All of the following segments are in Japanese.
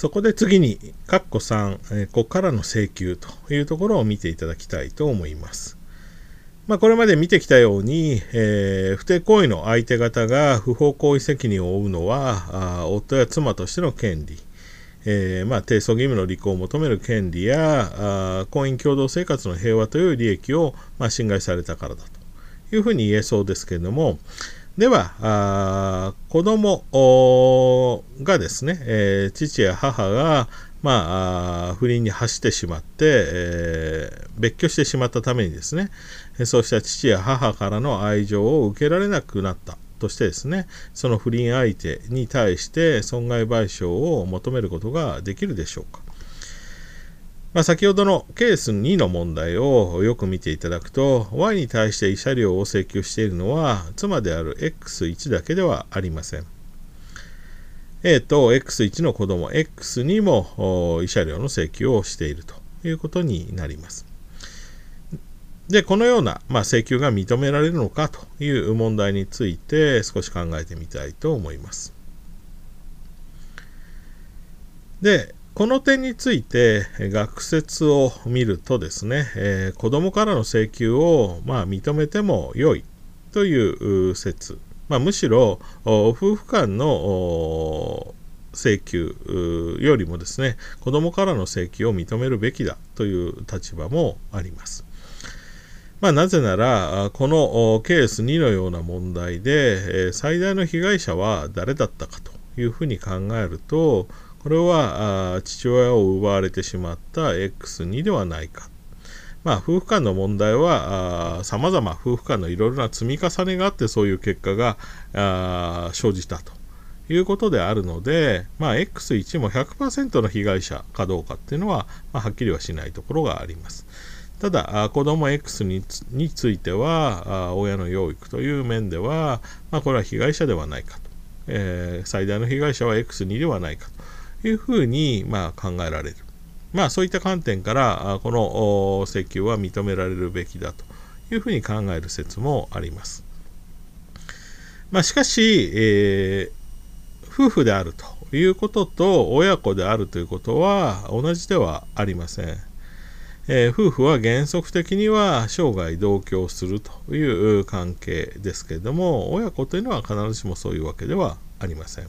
そこで次に、括弧3、ここからの請求というところを見ていただきたいと思います。まあ、これまで見てきたように、不貞行為の相手方が不法行為責任を負うのは、夫や妻としての権利、提訴義務の履行を求める権利や、婚姻共同生活の平和という利益を、侵害されたからだというふうに言えそうですけれども、では、子供がですね、父や母が、不倫に走ってしまって、別居してしまったためにですね、そうした父や母からの愛情を受けられなくなったとしてですね、その不倫相手に対して損害賠償を求めることができるでしょうか。先ほどのケース2の問題をよく見ていただくと、Y に対して慰謝料を請求しているのは、妻である X1 だけではありません。A と X1 の子供 X にも慰謝料の請求をしているということになります。で、このような、請求が認められるのかという問題について少し考えてみたいと思います。で、この点について学説を見るとですね、子供からの請求を認めても良いという説、むしろ夫婦間の請求よりもですね、子供からの請求を認めるべきだという立場もあります。なぜなら、このケース2のような問題で最大の被害者は誰だったかというふうに考えると、これは父親を奪われてしまった X2 ではないか。夫婦間の問題は様々、夫婦間のいろいろな積み重ねがあって、そういう結果が生じたということであるので、X1 も 100% の被害者かどうかっていうのは、はっきりはしないところがあります。ただ、子供 X については、親の養育という面では、これは被害者ではないかと。最大の被害者は X2 ではないかと。いうふうに考えられる。そういった観点から、この請求は認められるべきだというふうに考える説もあります。しかし、夫婦であるということと親子であるということは同じではありません。夫婦は原則的には生涯同居をするという関係ですけれども、親子というのは必ずしもそういうわけではありません。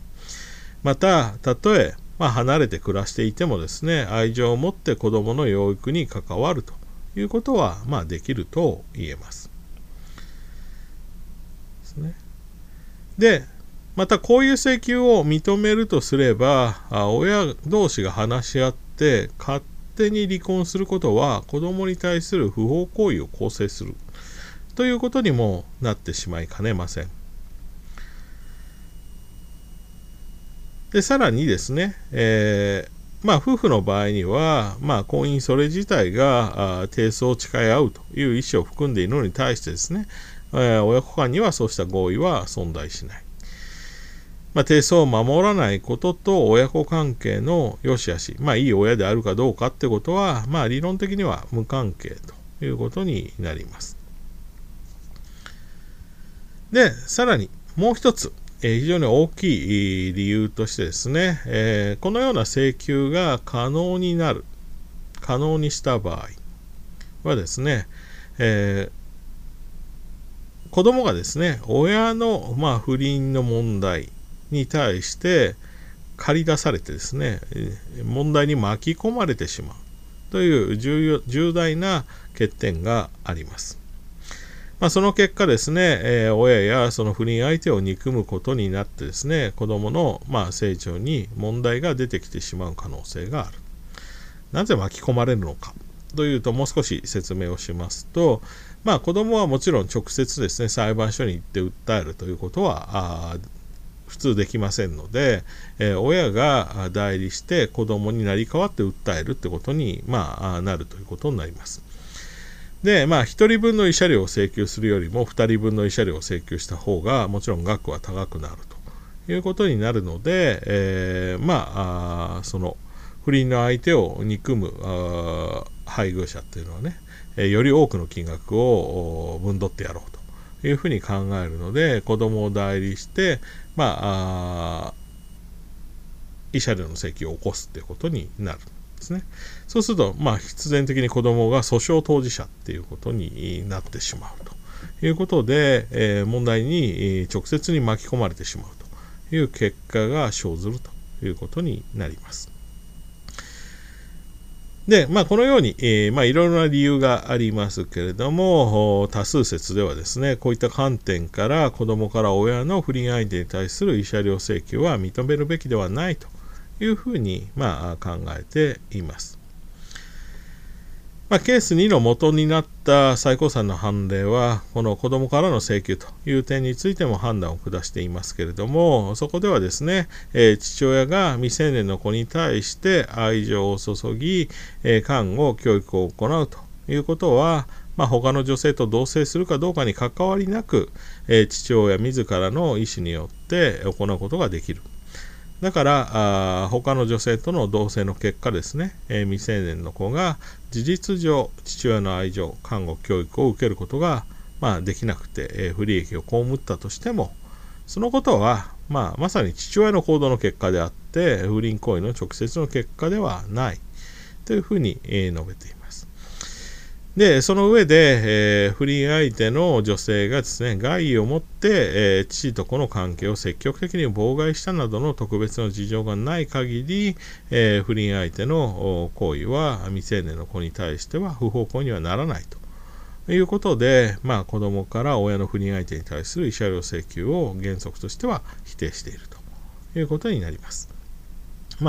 また、たとえ離れて暮らしていてもですね、愛情を持って子どもの養育に関わるということは、できると言えます。ですね。で、またこういう請求を認めるとすれば、親同士が話し合って勝手に離婚することは、子どもに対する不法行為を構成するということにもなってしまいかねません。で、さらにですね、夫婦の場合には、婚姻それ自体が定訴を誓い合うという意思を含んでいるのに対してですね、親子間にはそうした合意は存在しない。定訴を守らないことと親子関係の良し悪し、いい親であるかどうかってことは、理論的には無関係ということになります。で、さらにもう一つ。非常に大きい理由としてですね、このような請求が可能にした場合はですね、子供がですね、親の不倫の問題に対して駆り出されてですね、問題に巻き込まれてしまうという重大な欠点があります。その結果ですね、親やその不倫相手を憎むことになってですね、子供の成長に問題が出てきてしまう可能性がある。なぜ巻き込まれるのかというと、もう少し説明をしますと、子供はもちろん直接ですね、裁判所に行って訴えるということは普通できませんので、親が代理して子供に成り代わって訴えるということに、なるということになります。で、1人分の慰謝料を請求するよりも2人分の慰謝料を請求した方が、もちろん額は高くなるということになるので、その不倫の相手を憎む配偶者っていうのはね、より多くの金額を分取ってやろうというふうに考えるので、子供を代理して、慰謝料の請求を起こすということになるんですね。そうすると、必然的に子どもが訴訟当事者ということになってしまうということで、問題に直接に巻き込まれてしまうという結果が生ずるということになります。で、このように、いろいろな理由がありますけれども、多数説ではですね、こういった観点から子どもから親の不倫相手に対する慰謝料請求は認めるべきではないというふうに、考えています。ケース2の元になった最高裁の判例は、この子どもからの請求という点についても判断を下していますけれども、そこではですね、父親が未成年の子に対して愛情を注ぎ、看護、教育を行うということは、他の女性と同棲するかどうかに関わりなく、父親自らの意思によって行うことができる。だから、他の女性との同棲の結果ですね、未成年の子が事実上、父親の愛情、看護、教育を受けることが、できなくて、不利益を被ったとしても、そのことは、まさに父親の行動の結果であって、不倫行為の直接の結果ではないというふうに、述べています。で、その上で、不倫相手の女性がですね、害意を持って、父と子の関係を積極的に妨害したなどの特別な事情がない限り、不倫相手の行為は未成年の子に対しては不法行為にはならないということで、子供から親の不倫相手に対する慰謝料請求を原則としては否定しているということになります。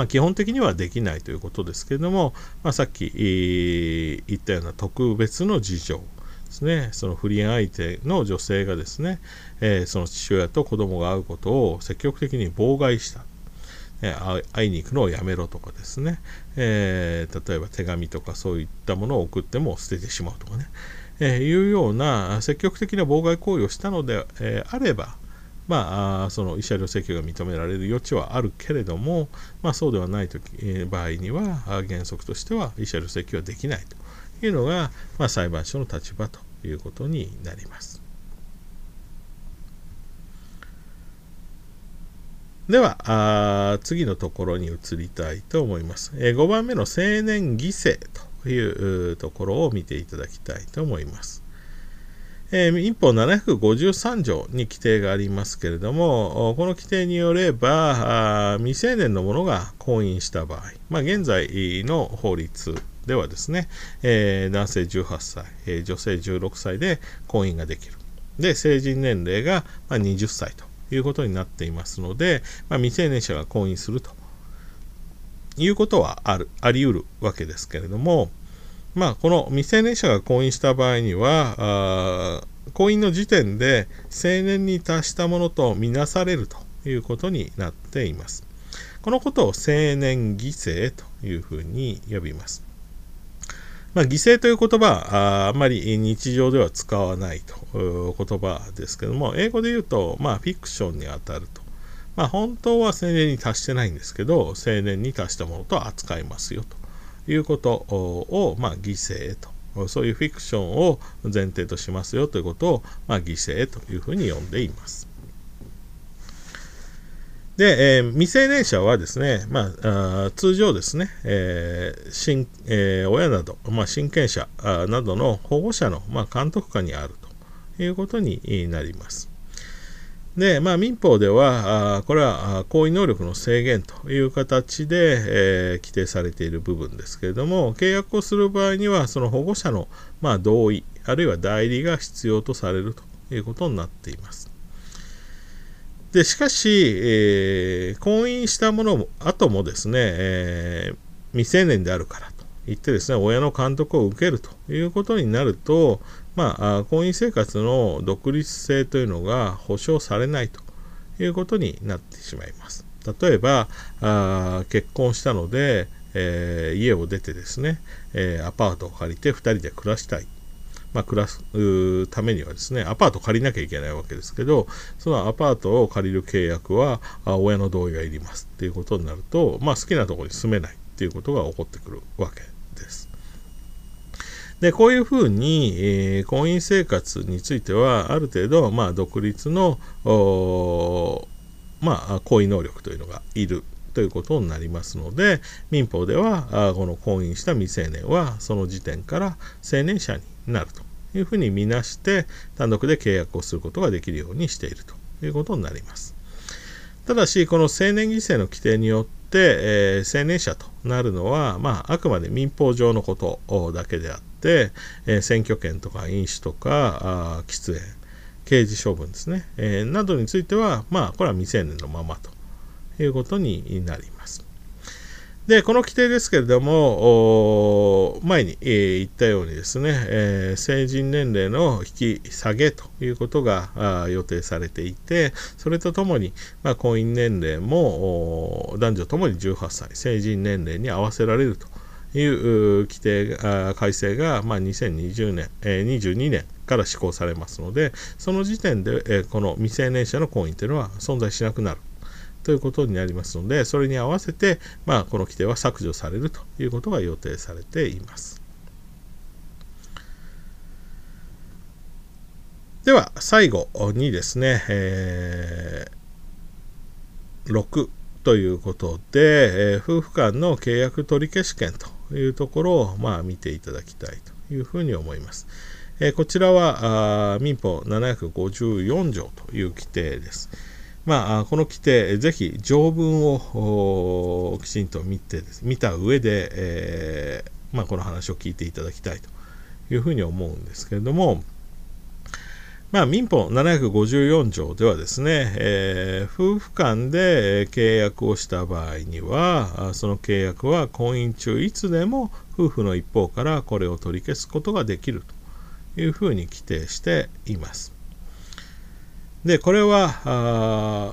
基本的にはできないということですけれども、さっき言ったような特別の事情ですね、その不倫相手の女性がですね、その父親と子供が会うことを積極的に妨害した、会いに行くのをやめろとかですね、例えば手紙とかそういったものを送っても捨ててしまうとかね、いうような積極的な妨害行為をしたのであれば、その慰謝料請求が認められる余地はあるけれども、そうではないとき、場合には原則としては慰謝料請求はできないというのが、裁判所の立場ということになります。では、次のところに移りたいと思います。5番目の成年犠牲というところを見ていただきたいと思います。民法753条に規定がありますけれども、この規定によれば、未成年の者が婚姻した場合、現在の法律ではですね、男性18歳、女性16歳で婚姻ができる。で、成人年齢が20歳ということになっていますので、未成年者が婚姻するということはあり得るわけですけれども、この未成年者が婚姻した場合には、婚姻の時点で成年に達したものとみなされるということになっています。このことを成年犠牲というふうに呼びます。犠牲という言葉はあまり日常では使わないという言葉ですけども、英語で言うと、フィクションにあたると。本当は成年に達してないんですけど、成年に達したものと扱いますよと。いうことを、犠牲と、そういうフィクションを前提としますよということを、犠牲というふうに呼んでいます。で、未成年者はですね、通常ですね、親など、親権者などの保護者の、監督下にあるということになります。で、民法では、これは行為能力の制限という形で規定されている部分ですけれども、契約をする場合には、その保護者の同意、あるいは代理が必要とされるということになっています。で、しかし、婚姻した後もですね、未成年であるからといってですね、親の監督を受けるということになると、婚姻生活の独立性というのが保障されないということになってしまいます。例えば、結婚したので、家を出てですね、アパートを借りて2人で暮らしたい。暮らすためにはですね、アパートを借りなきゃいけないわけですけど、そのアパートを借りる契約は、親の同意がいりますっていうことになると、好きなところに住めないっていうことが起こってくるわけです。で、こういうふうに、婚姻生活については、ある程度、独立の、行為能力というのがいるということになりますので、民法ではこの婚姻した未成年はその時点から成年者になるというふうに見なして、単独で契約をすることができるようにしているということになります。ただし、この成年犠牲の規定によって成年者となるのは、あくまで民法上のことだけであって、選挙権とか飲酒とか喫煙、刑事処分ですね、などについては、これは未成年のままということになります。で、この規定ですけれども、前に言ったようにですね、成人年齢の引き下げということが予定されていて、それとともに、婚姻年齢も男女ともに18歳、成人年齢に合わせられるという規定改正が2020年、22年から施行されますので、その時点でこの未成年者の婚姻というのは存在しなくなるということになりますので、それに合わせて、この規定は削除されるということが予定されています。では、最後にですね、6ということで、夫婦間の契約取り消し権というところを、見ていただきたいというふうに思います。こちらは民法754条という規定です。この規定、ぜひ条文をきちんと見た上で、この話を聞いていただきたいというふうに思うんですけれども、民法754条ではですね、夫婦間で契約をした場合には、その契約は婚姻中いつでも夫婦の一方からこれを取り消すことができるというふうに規定しています。で、これは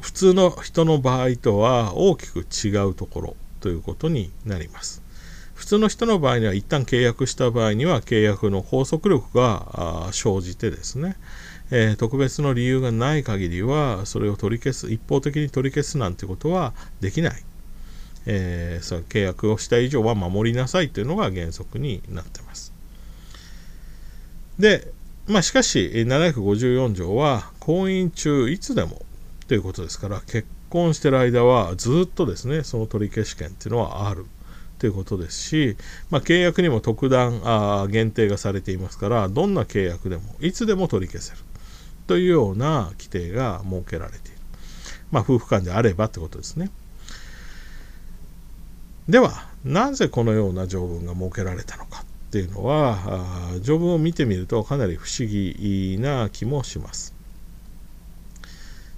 普通の人の場合とは大きく違うところということになります。普通の人の場合には、一旦契約した場合には契約の拘束力が生じてですね、特別の理由がない限りはそれを取り消す、一方的に取り消すなんてことはできない。その契約をした以上は守りなさいというのが原則になっています。で、しかし754条は婚姻中いつでもということですから、結婚している間はずっとですね、その取り消し権というのはあるということですし、契約にも特段限定がされていますから、どんな契約でもいつでも取り消せるというような規定が設けられている。夫婦間であればということですね。では、なぜこのような条文が設けられたのかというのは、条文を見てみるとかなり不思議な気もします。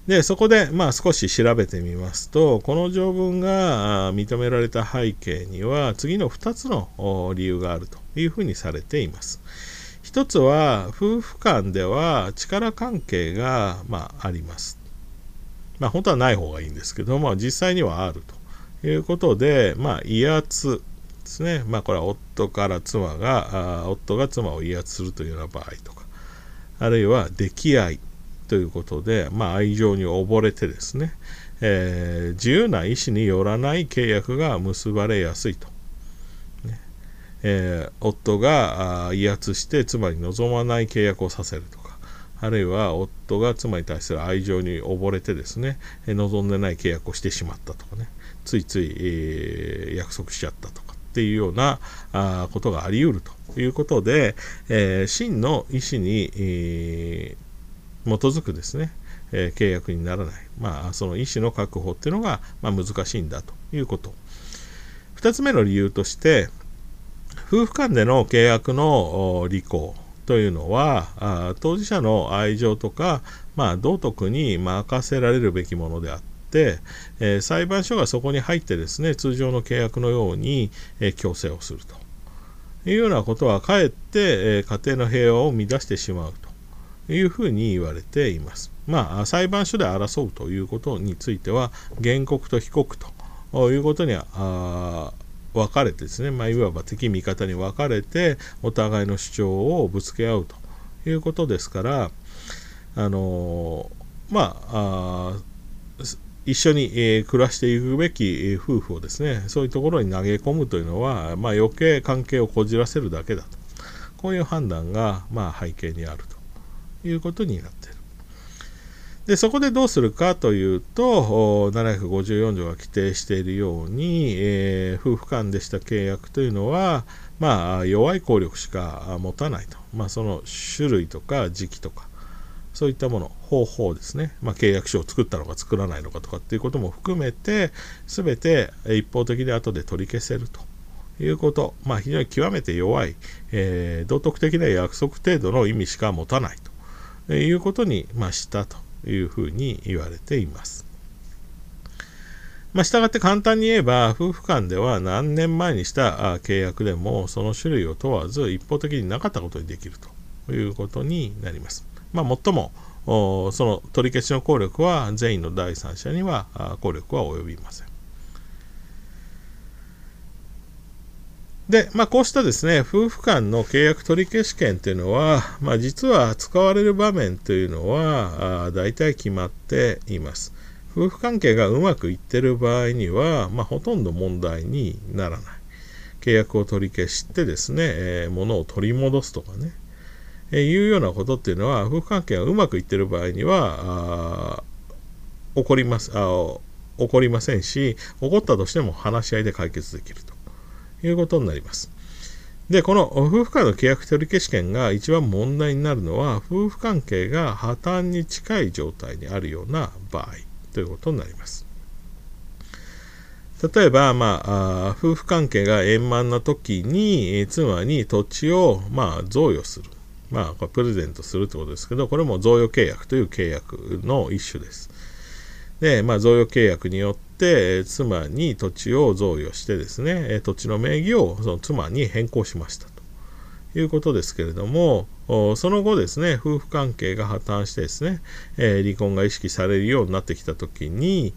で、そこで、少し調べてみますと、この条文が認められた背景には次の2つの理由があるというふうにされています。1つは、夫婦間では力関係が、あります。本当はない方がいいんですけども、実際にはあるということで、威圧ですね。これは夫が妻を威圧するというような場合とか、あるいは溺愛ということで、愛情に溺れてですね、自由な意思によらない契約が結ばれやすいと。夫が威圧して妻に望まない契約をさせるとか、あるいは夫が妻に対する愛情に溺れてですね、望んでない契約をしてしまったとかね、ついつい、約束しちゃったとかっていうようなことがあり得るということで、真の意思に、基づくですね、契約にならない、その意思の確保っていうのが、難しいんだということ。2つ目の理由として、夫婦間での契約の履行というのは、当事者の愛情とか、道徳に任せられるべきものであって、裁判所がそこに入ってですね、通常の契約のように強制をするというようなことは、かえって家庭の平和を乱してしまうというふうに言われています。裁判所で争うということについては、原告と被告ということには分かれてですね、いわば敵味方に分かれて、お互いの主張をぶつけ合うということですから、一緒に暮らしていくべき夫婦をですね、そういうところに投げ込むというのは、余計関係をこじらせるだけだと。こういう判断が、背景にあるということになっている。でそこでどうするかというと、754条が規定しているように、夫婦間でした契約というのは、弱い効力しか持たないと、その種類とか時期とか、そういったもの、方法ですね、契約書を作ったのか作らないのかとかっていうことも含めて、すべて一方的で後で取り消せるということ、非常に極めて弱い、道徳的な約束程度の意味しか持たないということに、したというふうに言われています。したがって簡単に言えば、夫婦間では何年前にした契約でも、その種類を問わず一方的になかったことにできるということになります。もっとも、その取り消しの効力は善意の第三者には効力は及びません。で、こうしたですね、夫婦間の契約取り消し権というのは、実は使われる場面というのは、大体決まっています。夫婦関係がうまくいっている場合には、ほとんど問題にならない。契約を取り消してですね、物を取り戻すとかね、いうようなことっていうのは、夫婦関係がうまくいっている場合には、起こりませんし、起こったとしても話し合いで解決できるということになります。で、この夫婦間の契約取り消し権が一番問題になるのは、夫婦関係が破綻に近い状態にあるような場合ということになります。例えば、夫婦関係が円満な時に、妻に土地を贈与する。プレゼントするということですけど、これも贈与契約という契約の一種です。で、贈与契約によって、妻に土地を贈与してですね、土地の名義をその妻に変更しましたということですけれども、その後ですね、夫婦関係が破綻してですね、離婚が意識されるようになってきたときに、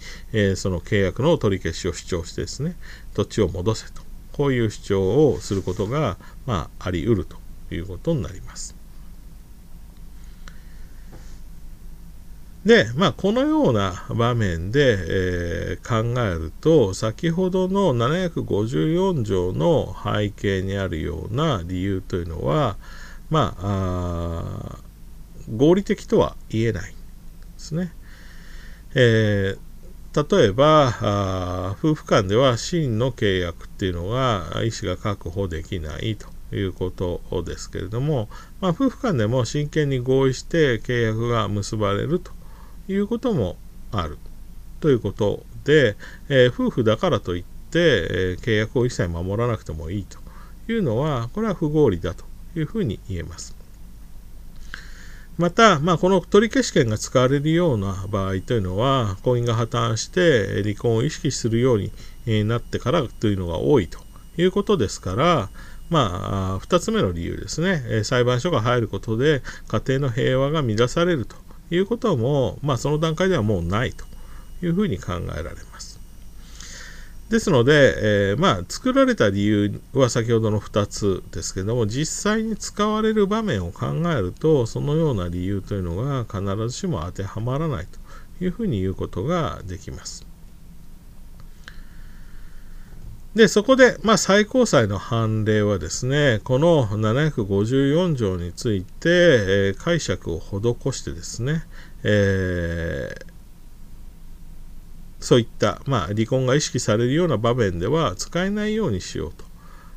その契約の取り消しを主張してですね、土地を戻せと、こういう主張をすることが、あり得るということになります。で、このような場面で、考えると、先ほどの754条の背景にあるような理由というのは、合理的とは言えないですね。例えば、夫婦間では真の契約っていうのが意思が確保できないということですけれども、夫婦間でも真剣に合意して契約が結ばれるということもあるということで、夫婦だからといって、契約を一切守らなくてもいいというのは、これは不合理だというふうに言えます。また、この取り消し権が使われるような場合というのは、婚姻が破綻して離婚を意識するようになってからというのが多いということですから、2つ目の理由ですね、裁判所が入ることで家庭の平和が乱されるということも、その段階ではもうないというふうに考えられます。ですので、作られた理由は先ほどの2つですけども、実際に使われる場面を考えると、そのような理由というのが必ずしも当てはまらないというふうに言うことができます。で、そこで、最高裁の判例はですね、この754条について、解釈を施してですね、そういった、離婚が意識されるような場面では使えないようにしよう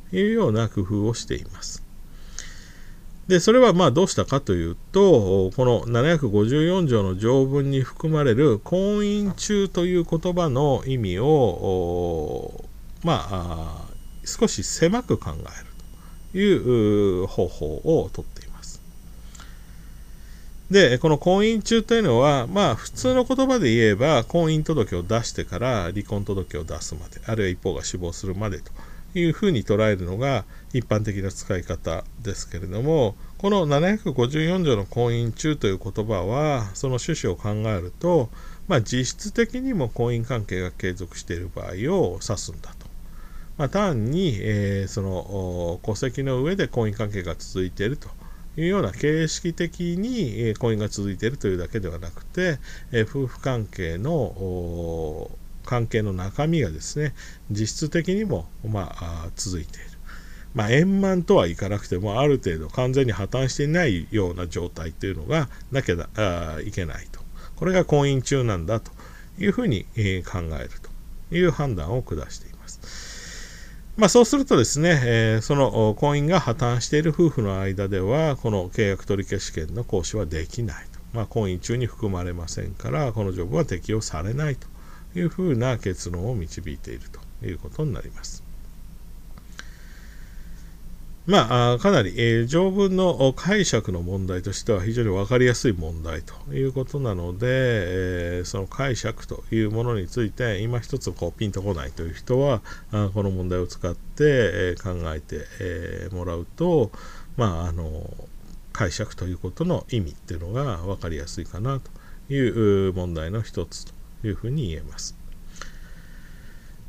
というような工夫をしています。で、それはどうしたかというと、この754条の条文に含まれる婚姻中という言葉の意味を、少し狭く考えるという方法をとっています。で、この婚姻中というのは、普通の言葉で言えば、婚姻届を出してから離婚届を出すまで、あるいは一方が死亡するまでというふうに捉えるのが一般的な使い方ですけれども、この754条の婚姻中という言葉は、その趣旨を考えると、実質的にも婚姻関係が継続している場合を指すんだと。単に、その戸籍の上で婚姻関係が続いているというような形式的に婚姻が続いているというだけではなくて、夫婦関係の中身がですね、実質的にも、続いている。円満とはいかなくても、ある程度完全に破綻していないような状態というのがなきゃいけないと。これが婚姻中なんだというふうに考えるという判断を下しています。そうするとですね、その婚姻が破綻している夫婦の間では、この契約取消権の行使はできないと。婚姻中に含まれませんから、この条文は適用されないというふうな結論を導いているということになります。かなり条文の解釈の問題としては非常に分かりやすい問題ということなので、その解釈というものについて今一つピンとこないという人は、この問題を使って考えてもらうと、解釈ということの意味っていうのが分かりやすいかなという問題の一つというふうに言えます。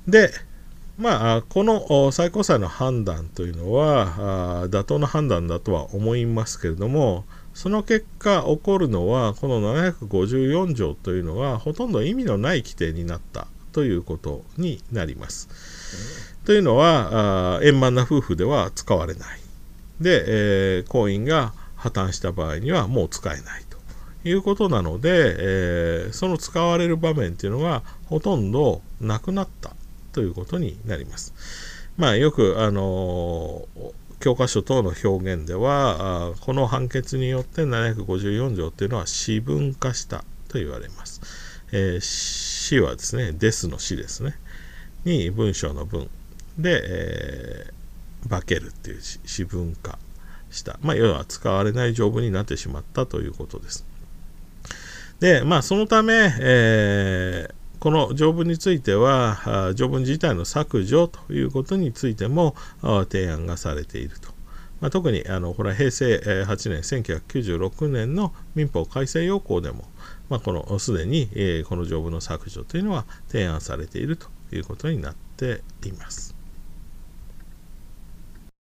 で、この最高裁の判断というのは妥当な判断だとは思いますけれども、その結果起こるのはこの754条というのはほとんど意味のない規定になったということになります。というのは、円満な夫婦では使われない。で、婚姻が破綻した場合にはもう使えないということなので、その使われる場面というのがほとんどなくなったということになります。よく教科書等の表現では、この判決によって754条というのは私文化したと言われます。私はですね、ですの私ですね、に文章の文で、化けるっていう字、私文化した。要は使われない条文になってしまったということです。で、そのため、この条文については、条文自体の削除ということについても提案がされていると。特にこれは平成8年、1996年の民法改正要項でも、すでにこの条文の削除というのは提案されているということになっています。